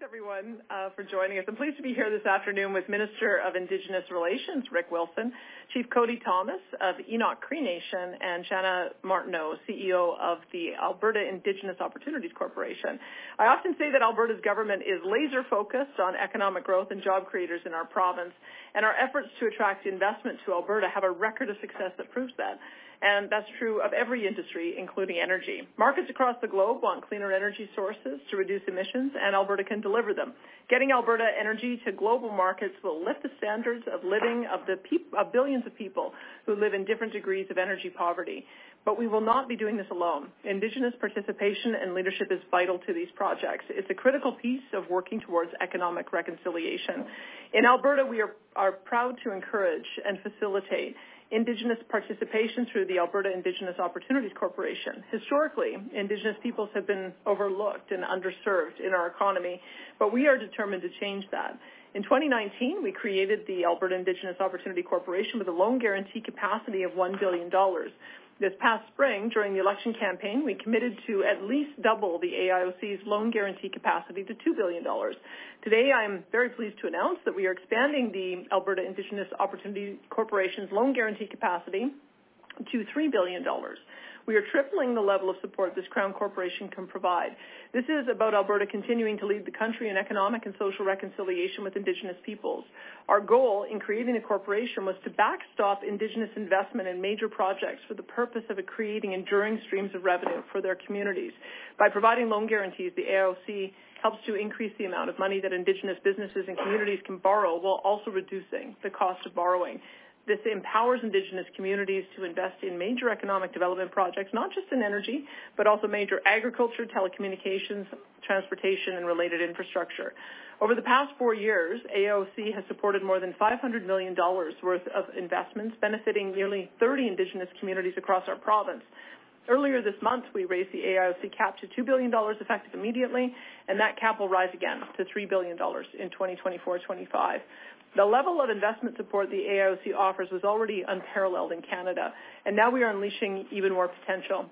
Thanks, everyone, for joining us. I'm pleased to be here this afternoon with Minister of Indigenous Relations, Rick Wilson, Chief Cody Thomas of Enoch Cree Nation, and Shanna Martineau, CEO of the Alberta Indigenous Opportunities Corporation. I often say that Alberta's government is laser-focused on economic growth and job creators in our province, and our efforts to attract investment to Alberta have a record of success that proves that. And that's true of every industry, including energy. Markets across the globe want cleaner energy sources to reduce emissions, and Alberta can deliver them. Getting Alberta energy to global markets will lift the standards of living of billions of people who live in different degrees of energy poverty. But we will not be doing this alone. Indigenous participation and leadership is vital to these projects. It's a critical piece of working towards economic reconciliation. In Alberta, we are proud to encourage and facilitate Indigenous participation through the Alberta Indigenous Opportunities Corporation. Historically, Indigenous peoples have been overlooked and underserved in our economy, but we are determined to change that. In 2019, we created the Alberta Indigenous Opportunity Corporation with a loan guarantee capacity of $1 billion. This past spring, during the election campaign, we committed to at least double the AIOC's loan guarantee capacity to $2 billion. Today, I am very pleased to announce that we are expanding the Alberta Indigenous Opportunity Corporation's loan guarantee capacity to $3 billion. We are tripling the level of support this Crown Corporation can provide. This is about Alberta continuing to lead the country in economic and social reconciliation with Indigenous peoples. Our goal in creating the corporation was to backstop Indigenous investment in major projects for the purpose of creating enduring streams of revenue for their communities. By providing loan guarantees, the AIOC helps to increase the amount of money that Indigenous businesses and communities can borrow while also reducing the cost of borrowing. This empowers Indigenous communities to invest in major economic development projects, not just in energy, but also major agriculture, telecommunications, transportation, and related infrastructure. Over the past 4 years, AIOC has supported more than $500 million worth of investments, benefiting nearly 30 Indigenous communities across our province. Earlier this month, we raised the AIOC cap to $2 billion effective immediately, and that cap will rise again to $3 billion in 2024-25. The level of investment support the AIOC offers was already unparalleled in Canada, and now we are unleashing even more potential.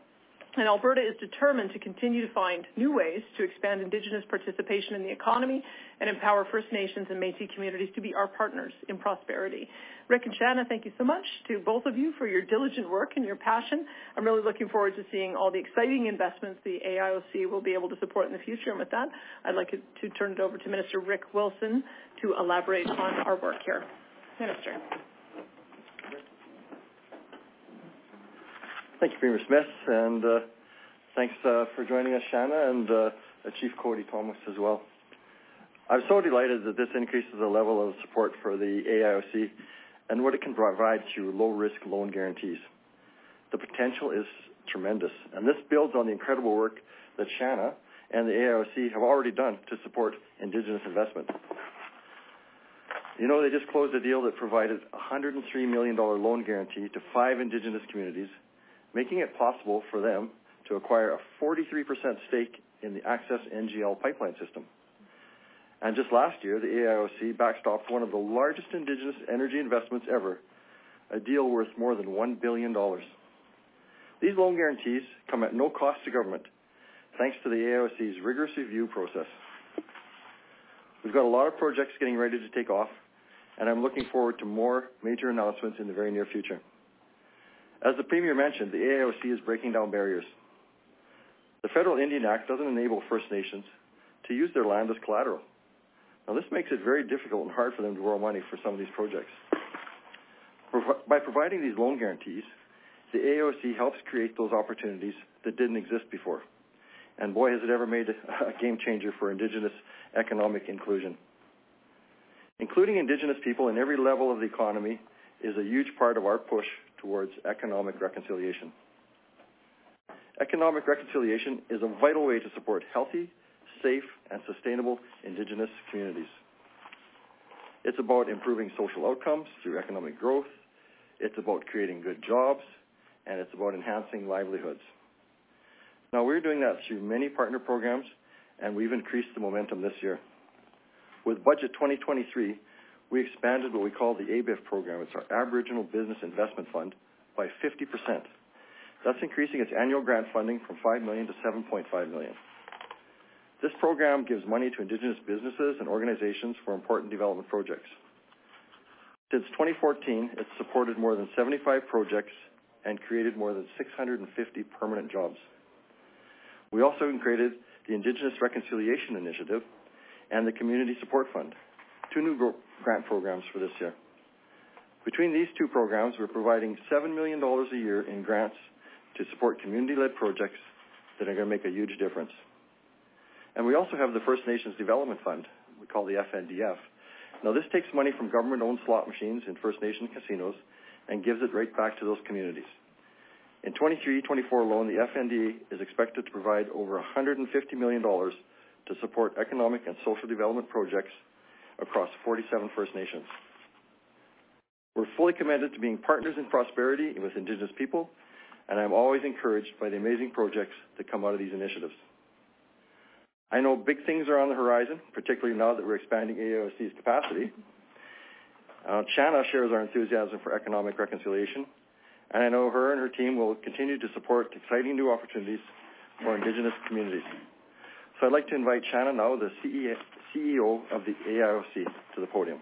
And Alberta is determined to continue to find new ways to expand Indigenous participation in the economy and empower First Nations and Métis communities to be our partners in prosperity. Rick and Shanna, thank you so much to both of you for your diligent work and your passion. I'm really looking forward to seeing all the exciting investments the AIOC will be able to support in the future. And with that, I'd like to turn it over to Minister Rick Wilson to elaborate on our work here. Minister. Thank you, Premier Smith, and thanks for joining us, Shanna, and Chief Cody Thomas as well. I'm so delighted that this increases the level of support for the AIOC and what it can provide through low-risk loan guarantees. The potential is tremendous, and this builds on the incredible work that Shanna and the AIOC have already done to support Indigenous investment. You know, they just closed a deal that provided a $103 million loan guarantee to 5 Indigenous communities, making it possible for them to acquire a 43% stake in the Access NGL pipeline system. And just last year, the AIOC backstopped one of the largest Indigenous energy investments ever, a deal worth more than $1 billion. These loan guarantees come at no cost to government, thanks to the AIOC's rigorous review process. We've got a lot of projects getting ready to take off, and I'm looking forward to more major announcements in the very near future. As the Premier mentioned, the AIOC is breaking down barriers. The Federal Indian Act doesn't enable First Nations to use their land as collateral. Now, this makes it very difficult and hard for them to borrow money for some of these projects. By providing these loan guarantees, the AIOC helps create those opportunities that didn't exist before. And boy, has it ever made a game changer for Indigenous economic inclusion. Including Indigenous people in every level of the economy is a huge part of our push towards economic reconciliation. Economic reconciliation is a vital way to support healthy, safe, and sustainable Indigenous communities. It's about improving social outcomes through economic growth, it's about creating good jobs, and it's about enhancing livelihoods. Now, we're doing that through many partner programs, and we've increased the momentum this year. With Budget 2023, we expanded what we call the ABIF program. It's our Aboriginal Business Investment Fund by 50%. That's increasing its annual grant funding from $5 million to $7.5 million. This program gives money to Indigenous businesses and organizations for important development projects. Since 2014, it's supported more than 75 projects and created more than 650 permanent jobs. We also created the Indigenous Reconciliation Initiative and the Community Support Fund, two new grant programs for this year. Between these two programs, we're providing $7 million a year in grants to support community-led projects that are going to make a huge difference. And we also have the First Nations Development Fund, we call the FNDF. Now, this takes money from government-owned slot machines in First Nation casinos and gives it right back to those communities. In 23-24 alone, the FND is expected to provide over $150 million to support economic and social development projects across 47 First Nations. We're fully committed to being partners in prosperity with Indigenous people, and I'm always encouraged by the amazing projects that come out of these initiatives. I know big things are on the horizon, particularly now that we're expanding AOSC's capacity. Shanna shares our enthusiasm for economic reconciliation, and I know her and her team will continue to support exciting new opportunities for Indigenous communities. So I'd like to invite Shanna now, the CEO of the AIOC, to the podium.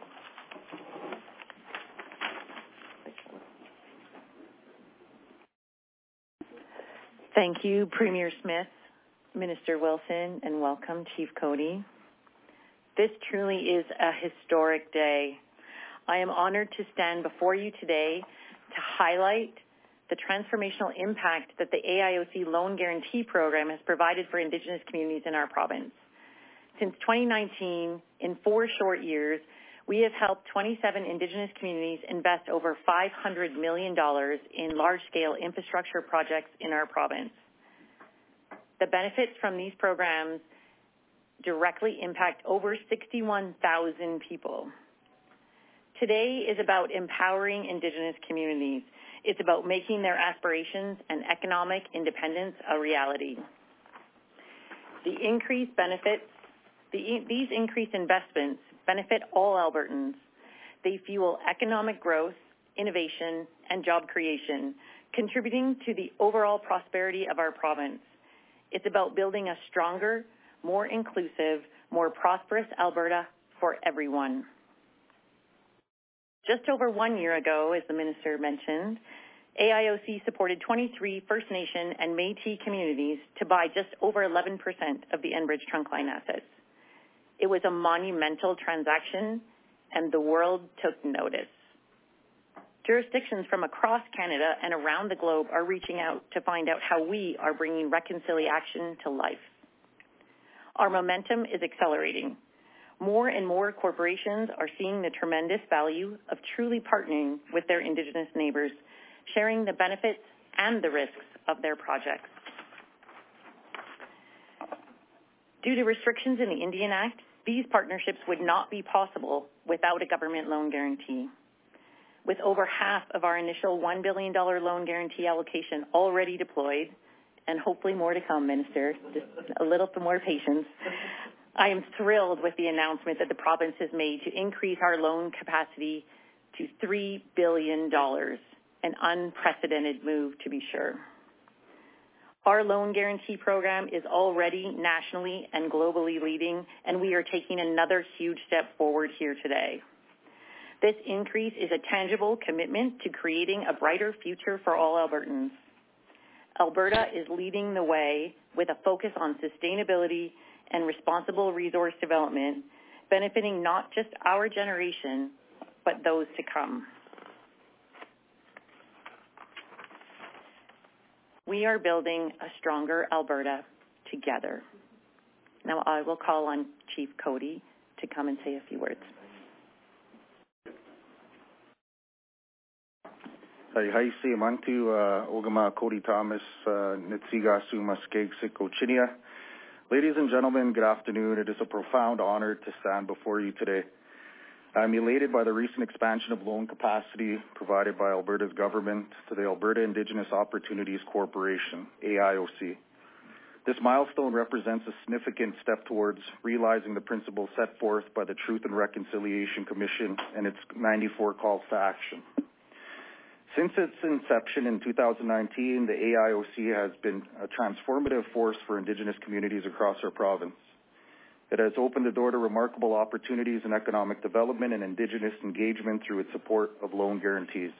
Thank you, Premier Smith, Minister Wilson, and welcome, Chief Cody. This truly is a historic day. I am honored to stand before you today to highlight the transformational impact that the AIOC Loan Guarantee Program has provided for Indigenous communities in our province. Since 2019, in 4 short years, we have helped 27 Indigenous communities invest over $500 million in large-scale infrastructure projects in our province. The benefits from these programs directly impact over 61,000 people. Today is about empowering Indigenous communities. It's about making their aspirations and economic independence a reality. These increased investments benefit all Albertans. They fuel economic growth, innovation, and job creation, contributing to the overall prosperity of our province. It's about building a stronger, more inclusive, more prosperous Alberta for everyone. Just over 1 year ago, as the Minister mentioned, AIOC supported 23 First Nation and Métis communities to buy just over 11% of the Enbridge Trunkline assets. It was a monumental transaction, and the world took notice. Jurisdictions from across Canada and around the globe are reaching out to find out how we are bringing reconciliation to life. Our momentum is accelerating. More and more corporations are seeing the tremendous value of truly partnering with their Indigenous neighbors, sharing the benefits and the risks of their projects. Due to restrictions in the Indian Act, these partnerships would not be possible without a government loan guarantee. With over half of our initial $1 billion loan guarantee allocation already deployed, and hopefully more to come, Minister, just a little more patience, I am thrilled with the announcement that the province has made to increase our loan capacity to $3 billion, an unprecedented move to be sure. Our loan guarantee program is already nationally and globally leading, and we are taking another huge step forward here today. This increase is a tangible commitment to creating a brighter future for all Albertans. Alberta is leading the way with a focus on sustainability and responsible resource development, benefiting not just our generation, but those to come. We are building a stronger Alberta together. Now I will call on Chief Cody to come and say a few words. Hi, see mantu ogama Cody Thomas nitsiga su Muskegsic ochinia. Ladies and gentlemen, good afternoon. It is a profound honor to stand before you today. I'm elated by the recent expansion of loan capacity provided by Alberta's government to the Alberta Indigenous Opportunities Corporation, AIOC. This milestone represents a significant step towards realizing the principles set forth by the Truth and Reconciliation Commission and its 94 calls to action. Since its inception in 2019, the AIOC has been a transformative force for Indigenous communities across our province. It has opened the door to remarkable opportunities in economic development and Indigenous engagement through its support of loan guarantees.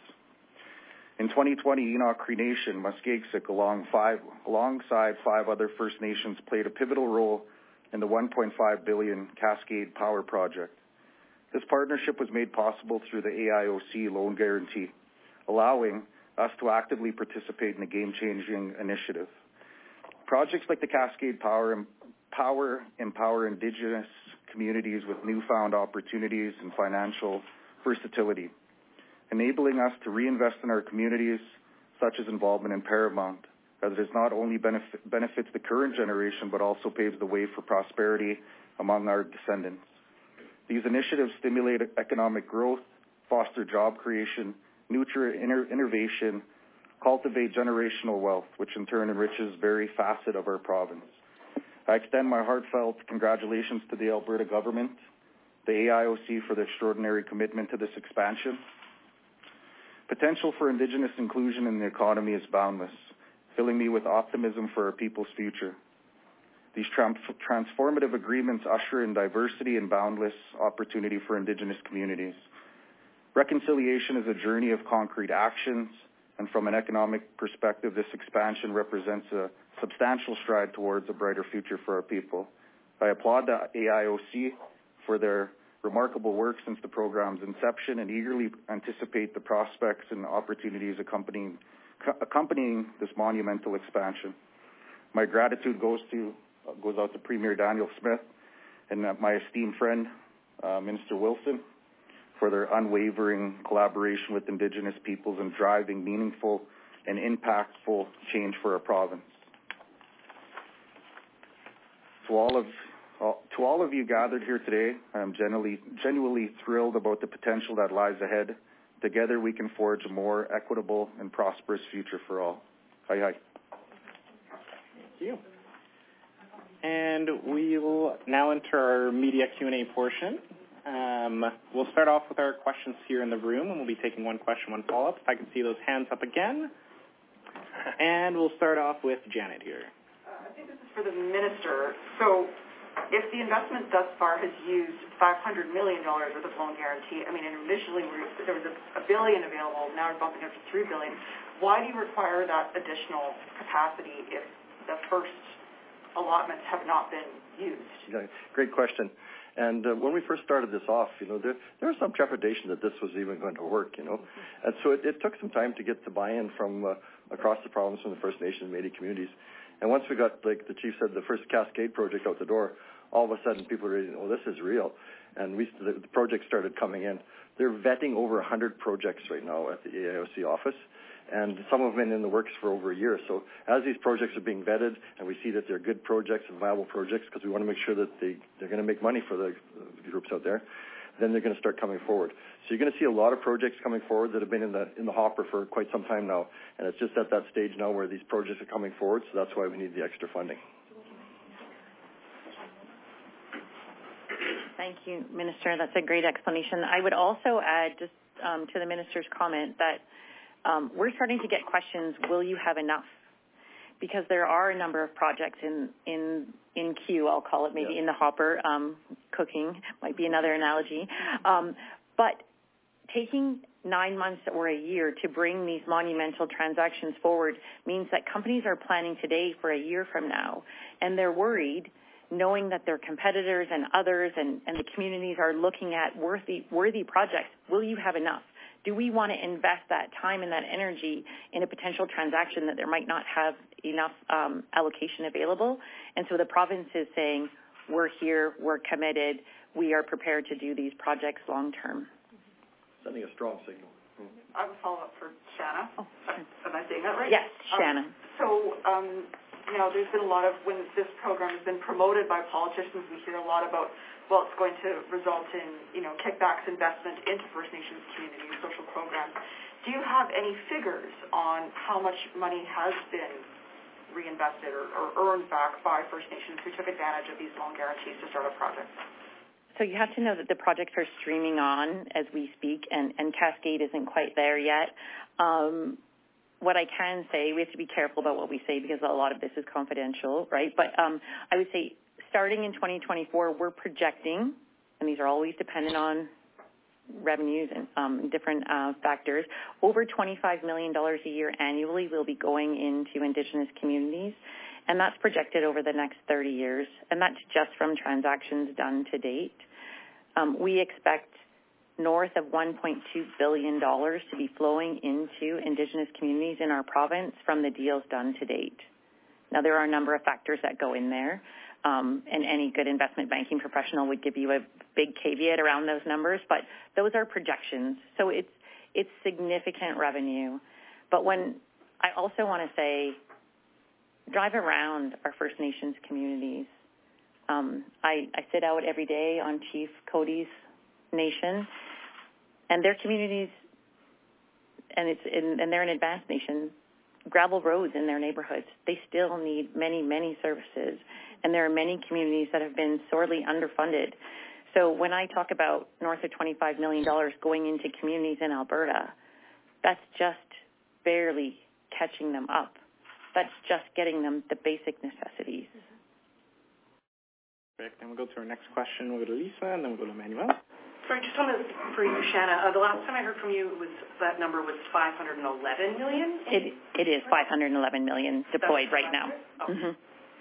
In 2020, Enoch Cree Nation, Muskegsic, alongside five other First Nations, played a pivotal role in the $1.5 billion Cascade Power Project. This partnership was made possible through the AIOC loan guarantee, allowing us to actively participate in the game-changing initiative. Projects like the Cascade Power empower Indigenous communities with newfound opportunities and financial versatility, enabling us to reinvest in our communities, such as involvement in Paramount, as it not only benefits the current generation, but also paves the way for prosperity among our descendants. These initiatives stimulate economic growth, foster job creation, nurture innovation, cultivate generational wealth, which in turn enriches every facet of our province. I extend my heartfelt congratulations to the Alberta government, the AIOC for their extraordinary commitment to this expansion. Potential for Indigenous inclusion in the economy is boundless, filling me with optimism for our people's future. These transformative agreements usher in diversity and boundless opportunity for Indigenous communities. Reconciliation is a journey of concrete actions, and from an economic perspective, this expansion represents a substantial stride towards a brighter future for our people. I applaud the AIOC for their remarkable work since the program's inception and eagerly anticipate the prospects and opportunities accompanying this monumental expansion. My gratitude goes out to Premier Daniel Smith and my esteemed friend, Minister Wilson, for their unwavering collaboration with Indigenous peoples in driving meaningful and impactful change for our province. To all of you gathered here today, I am genuinely thrilled about the potential that lies ahead. Together we can forge a more equitable and prosperous future for all. Aye, aye. Thank you. And we will now enter our media Q&A portion. We'll start off with our questions here in the room, and we'll be taking one question, one follow-up. If I can see those hands up again. And we'll start off with Janet here. I think this is for the Minister. So, if the investment thus far has used $500 million worth of loan guarantee, I mean, initially there was $1 billion available, now we're bumping up to $3 billion. Why do you require that additional capacity if the first allotments have not been used? Yeah, great question. And when we first started this off, you know, there was some trepidation that this was even going to work, you know. Mm-hmm. And so it took some time to get the buy-in from across the province, from the First Nations, Métis communities. And once we got, like the Chief said, the first Cascade project out the door, all of a sudden people were reading, oh, this is real. And the projects started coming in. They're vetting over 100 projects right now at the AIOC office, and some have been in the works for over a year. So as these projects are being vetted and we see that they're good projects and viable projects, because we want to make sure that they're going to make money for the groups out there, then they're going to start coming forward. So you're going to see a lot of projects coming forward that have been in the hopper for quite some time now, and it's just at that stage now where these projects are coming forward, so that's why we need the extra funding. Thank you, Minister. That's a great explanation. I would also add just to the Minister's comment that we're starting to get questions, will you have enough? Because there are a number of projects in queue, I'll call it, maybe in the hopper, cooking might be another analogy. But taking 9 months or a year to bring these monumental transactions forward means that companies are planning today for a year from now, and they're worried knowing that their competitors and others and the communities are looking at worthy projects. Will you have enough? Do we want to invest that time and that energy in a potential transaction that there might not have enough allocation available? And so the province is saying, we're here, we're committed, we are prepared to do these projects long term. Sending a strong signal. Mm-hmm. I have a follow-up for Shanna. Oh, sure. Am I saying that right? Yes, Shanna. You know, there's been a lot of, when this program has been promoted by politicians, we hear a lot about, well, it's going to result in, you know, kickbacks, investment into First Nations community social programs. Do you have any figures on how much money has been reinvested or earned back by First Nations who took advantage of these loan guarantees to start a project? So you have to know that the projects are streaming on as we speak, and Cascade isn't quite there yet. What I can say, we have to be careful about what we say because a lot of this is confidential, right? But I would say starting in 2024, we're projecting, and these are always dependent on revenues and different factors, over $25 million a year annually will be going into Indigenous communities, and that's projected over the next 30 years, and that's just from transactions done to date. We expect north of $1.2 billion to be flowing into Indigenous communities in our province from the deals done to date. Now, there are a number of factors that go in there, and any good investment banking professional would give you a big caveat around those numbers, but those are projections. So it's significant revenue. But when I also want to say, drive around our First Nations communities. I sit out every day on Chief Cody's Nation, and their communities, and they're an advanced nation, gravel roads in their neighborhoods. They still need many, many services, and there are many communities that have been sorely underfunded. So when I talk about north of $25 million going into communities in Alberta, that's just barely catching them up. That's just getting them the basic necessities. Perfect. Then we'll go to our next question. We'll go to Lisa, and then we'll go to Manuel. Sorry, just on for you, Shanna. The last time I heard from you, that number was $511 million? It is $511 million deployed right now. Oh. Mm-hmm.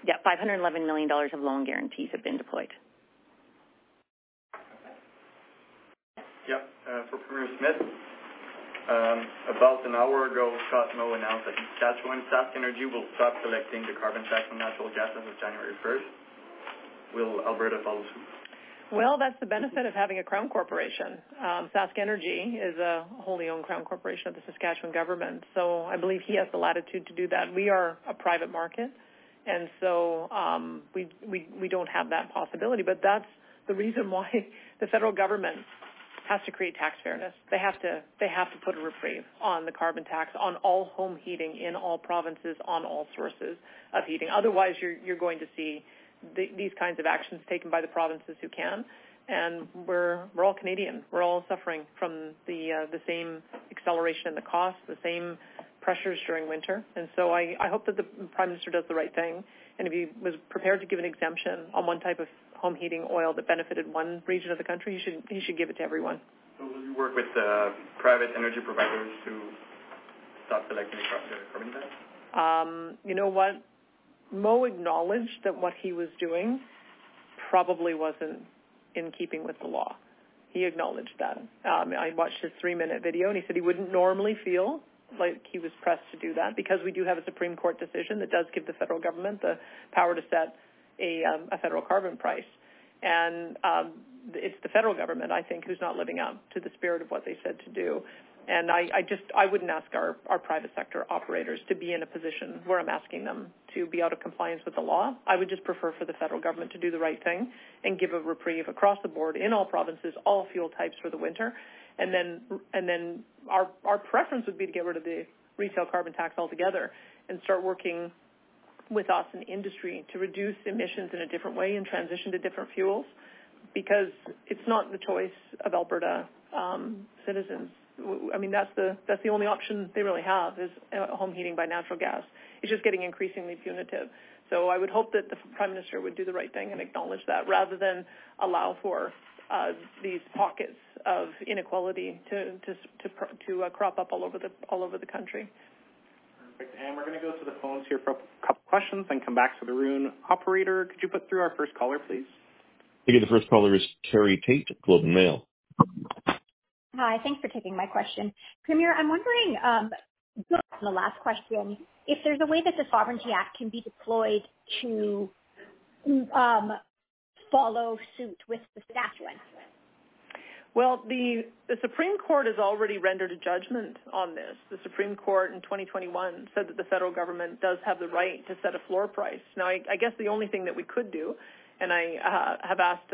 Yeah, $511 million of loan guarantees have been deployed. Yep, for Premier Smith. About an hour ago, Scott Moe announced that Saskatchewan SaskEnergy will stop collecting the carbon tax on natural gas as of January 1st. Will Alberta follow suit? Well, that's the benefit of having a Crown Corporation. SaskEnergy is a wholly owned Crown Corporation of the Saskatchewan government, so I believe he has the latitude to do that. We are a private market, and so we don't have that possibility. But that's the reason why the federal government has to create tax fairness. They have to put a reprieve on the carbon tax on all home heating in all provinces on all sources of heating. Otherwise, you're going to see these kinds of actions taken by the provinces who can. And we're all Canadian. We're all suffering from the same acceleration in the cost, the same pressures during winter. And so I hope that the Prime Minister does the right thing. And if he was prepared to give an exemption on one type of home heating oil that benefited one region of the country, he should give it to everyone. So will you work with private energy providers to stop collecting carbon tax? You know what? Moe acknowledged that what he was doing probably wasn't in keeping with the law. He acknowledged that. I watched his 3-minute video, and he said he wouldn't normally feel like he was pressed to do that because we do have a Supreme Court decision that does give the federal government the power to set a federal carbon price, and it's the federal government, I think, who's not living up to the spirit of what they said to do. And I wouldn't ask our private sector operators to be in a position where I'm asking them to be out of compliance with the law. I would just prefer for the federal government to do the right thing and give a reprieve across the board in all provinces, all fuel types for the winter, and then our preference would be to get rid of the retail carbon tax altogether and start working with us in industry to reduce emissions in a different way and transition to different fuels, because it's not the choice of Alberta citizens. I mean, that's the only option they really have is home heating by natural gas. It's just getting increasingly punitive. So I would hope that the Prime Minister would do the right thing and acknowledge that rather than allow for these pockets of inequality to crop up all over the country. And we're going to go to the phones here for a couple questions and come back to the room. Operator, could you put through our first caller, please? Thank you. The first caller is Terry Tate, Globe and Mail. Hi, thanks for taking my question. Premier, I'm wondering, on the last question, if there's a way that the Sovereignty Act can be deployed to follow suit with the Saskatchewan. Well, the Supreme Court has already rendered a judgment on this. The Supreme Court in 2021 said that the federal government does have the right to set a floor price. Now, I guess the only thing that we could do, and I have asked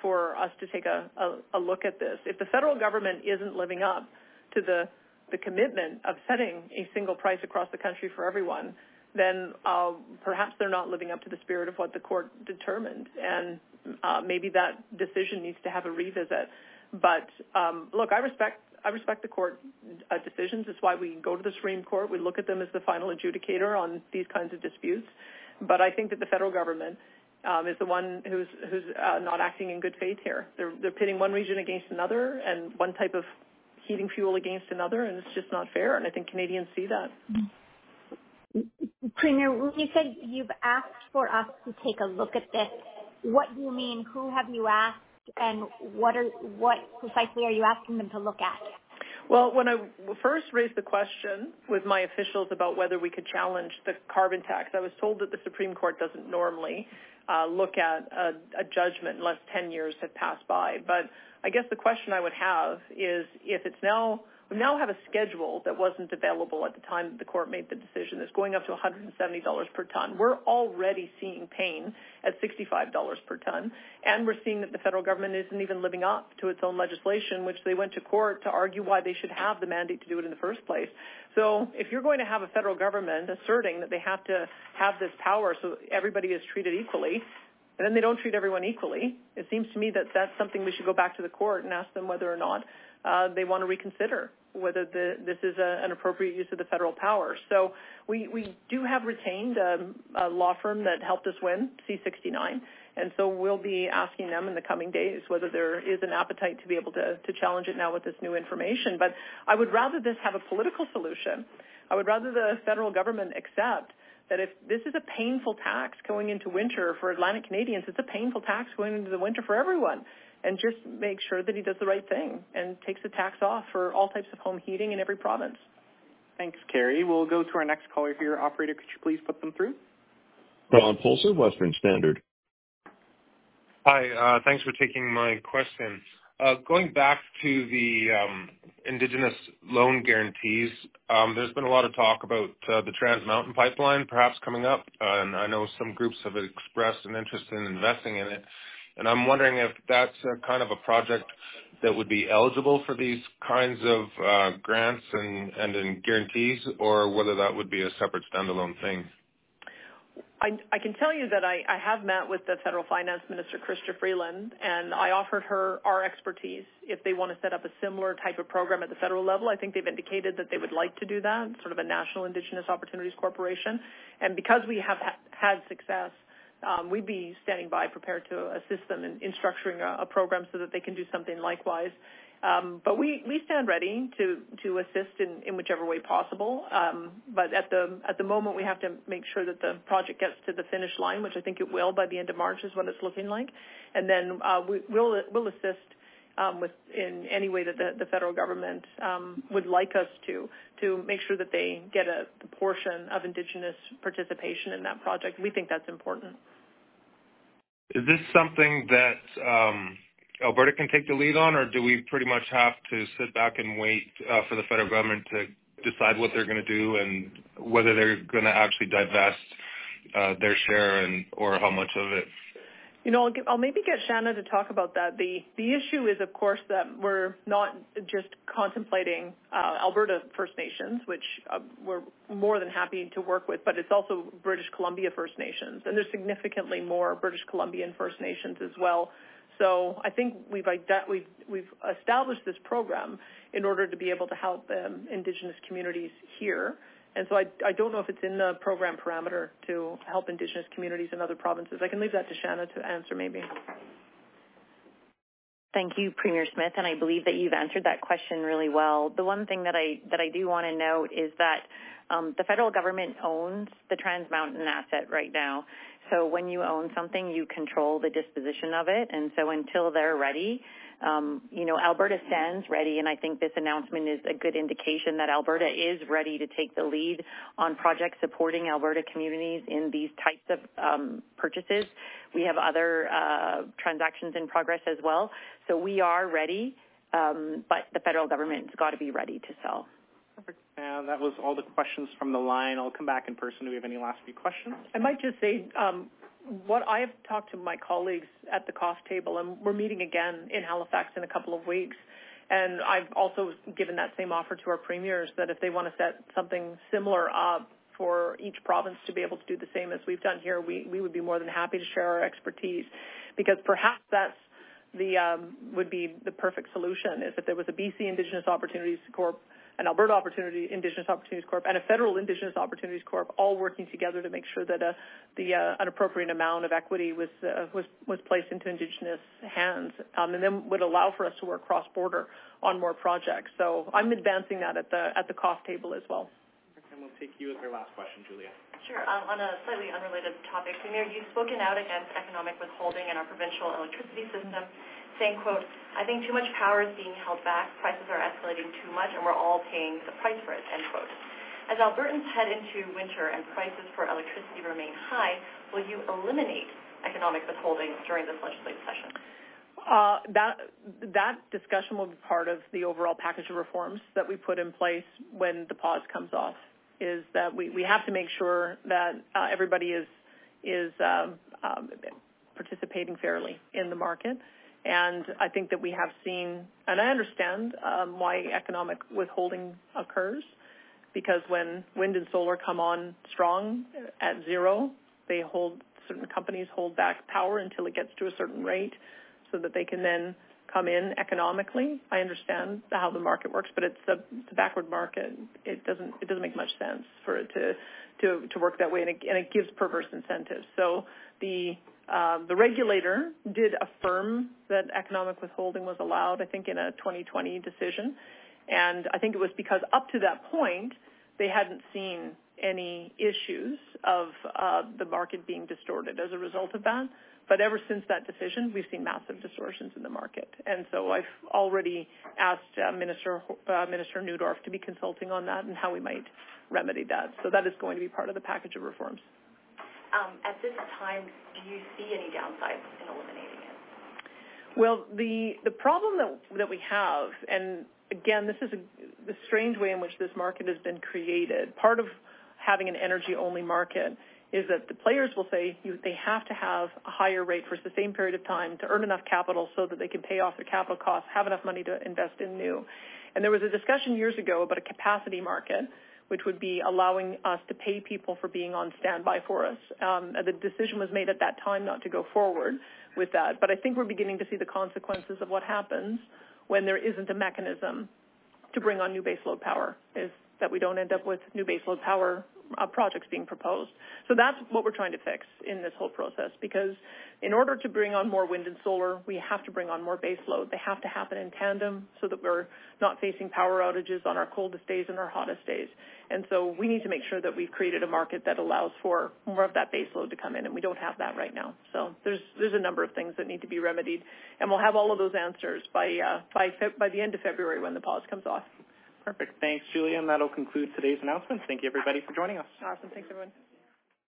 for us to take a look at this, if the federal government isn't living up to the commitment of setting a single price across the country for everyone, then perhaps they're not living up to the spirit of what the court determined, and maybe that decision needs to have a revisit. But look, I respect the court decisions. It's why we go to the Supreme Court. We look at them as the final adjudicator on these kinds of disputes. But I think that the federal government is the one who's not acting in good faith here. They're pitting one region against another and one type of heating fuel against another, and it's just not fair, and I think Canadians see that. Premier, when you said you've asked for us to take a look at this, what do you mean? Who have you asked, and what precisely are you asking them to look at? Well, when I first raised the question with my officials about whether we could challenge the carbon tax, I was told that the Supreme Court doesn't normally look at a judgment unless 10 years have passed by. But I guess the question I would have is, if it's now, we now have a schedule that wasn't available at the time that the court made the decision. It's going up to $170 per ton. We're already seeing pain at $65 per ton, and we're seeing that the federal government isn't even living up to its own legislation, which they went to court to argue why they should have the mandate to do it in the first place. So if you're going to have a federal government asserting that they have to have this power so everybody is treated equally, and then they don't treat everyone equally, it seems to me that that's something we should go back to the court and ask them whether or not they want to reconsider whether this is an appropriate use of the federal power. So we do have retained a law firm that helped us win, C69, and so we'll be asking them in the coming days whether there is an appetite to be able to challenge it now with this new information. But I would rather this have a political solution. I would rather the federal government accept that if this is a painful tax going into winter for Atlantic Canadians, it's a painful tax going into the winter for everyone, and just make sure that he does the right thing and takes the tax off for all types of home heating in every province. Thanks, Carrie. We'll go to our next caller here. Operator, could you please put them through? Ron Pulser, Western Standard. Hi, thanks for taking my question. Going back to the Indigenous loan guarantees, there's been a lot of talk about the Trans Mountain Pipeline perhaps coming up, and I know some groups have expressed an interest in investing in it. And I'm wondering if that's a kind of a project that would be eligible for these kinds of grants and guarantees, or whether that would be a separate standalone thing. I can tell you that I have met with the Federal Finance Minister, Krista Freeland, and I offered her our expertise if they want to set up a similar type of program at the federal level. I think they've indicated that they would like to do that, sort of a National Indigenous Opportunities Corporation. And because we have had success, we'd be standing by prepared to assist them in structuring a program so that they can do something likewise. But we stand ready to assist in whichever way possible. But at the moment, we have to make sure that the project gets to the finish line, which I think it will by the end of March is what it's looking like. And then we'll assist with in any way that the federal government would like us to make sure that they get the portion of Indigenous participation in that project. We think that's important. Is this something that Alberta can take the lead on, or do we pretty much have to sit back and wait for the federal government to decide what they're going to do and whether they're going to actually divest their share and or how much of it? You know, I'll maybe get Shanna to talk about that. The issue is, of course, that we're not just contemplating Alberta First Nations, which we're more than happy to work with, but it's also British Columbia First Nations, and there's significantly more British Columbian First Nations as well. So I think we've established this program in order to be able to help Indigenous communities here. And so I don't know if it's in the program parameter to help Indigenous communities in other provinces. I can leave that to Shanna to answer maybe. Thank you, Premier Smith, and I believe that you've answered that question really well. The one thing that I do want to note is that the federal government owns the Trans Mountain asset right now. So when you own something, you control the disposition of it. And so until they're ready, Alberta stands ready, and I think this announcement is a good indication that Alberta is ready to take the lead on projects supporting Alberta communities in these types of purchases. We have other transactions in progress as well. So we are ready, but the federal government's got to be ready to sell. Perfect. That was all the questions from the line. I'll come back in person. Do we have any last few questions? I might just say what I have talked to my colleagues at the cost table, and we're meeting again in Halifax in a couple of weeks. And I've also given that same offer to our premiers that if they want to set something similar up for each province to be able to do the same as we've done here, we would be more than happy to share our expertise, because perhaps that's would be the perfect solution, is if there was a BC Indigenous Opportunities Corp an Alberta Indigenous Opportunities Corp, and a federal Indigenous Opportunities Corp, all working together to make sure that an appropriate amount of equity was placed into Indigenous hands, and then would allow for us to work cross-border on more projects. So I'm advancing that at the cost table as well. And we'll take you as our last question, Julia. Sure. On a slightly unrelated topic, Premier, you've spoken out against economic withholding in our provincial electricity system, saying, quote, "I think too much power is being held back, prices are escalating too much, and we're all paying the price for it," end quote. As Albertans head into winter and prices for electricity remain high, will you eliminate economic withholding during this legislative session? That discussion will be part of the overall package of reforms that we put in place when the pause comes off. Is that we have to make sure that everybody is participating fairly in the market. And I think that we have seen, and I understand why economic withholding occurs, because when wind and solar come on strong at zero, certain companies hold back power until it gets to a certain rate so that they can then come in economically. I understand how the market works, but it's a backward market. It doesn't make much sense for it to work that way, and it gives perverse incentives. So the regulator did affirm that economic withholding was allowed, I think, in a 2020 decision, and I think it was because up to that point they hadn't seen any issues of the market being distorted as a result of that. But ever since that decision, we've seen massive distortions in the market. And so I've already asked Minister Neudorf to be consulting on that and how we might remedy that. So that is going to be part of the package of reforms. At this time, do you see any downsides in eliminating it? Well, the problem that we have, and again, this is the strange way in which this market has been created. Part of having an energy-only market is that the players will say they have to have a higher rate for a sustained period of time to earn enough capital so that they can pay off their capital costs, have enough money to invest in new. And there was a discussion years ago about a capacity market, which would be allowing us to pay people for being on standby for us. The decision was made at that time not to go forward with that. But I think we're beginning to see the consequences of what happens when there isn't a mechanism to bring on new baseload power, is that we don't end up with new baseload power projects being proposed. So that's what we're trying to fix in this whole process, because in order to bring on more wind and solar, we have to bring on more baseload. They have to happen in tandem so that we're not facing power outages on our coldest days and our hottest days. And so we need to make sure that we've created a market that allows for more of that baseload to come in, and we don't have that right now. So there's a number of things that need to be remedied, and we'll have all of those answers by the end of February when the pause comes off. Perfect. Thanks, Julia. And that'll conclude today's announcements. Thank you, everybody, for joining us. Awesome. Thanks, everyone.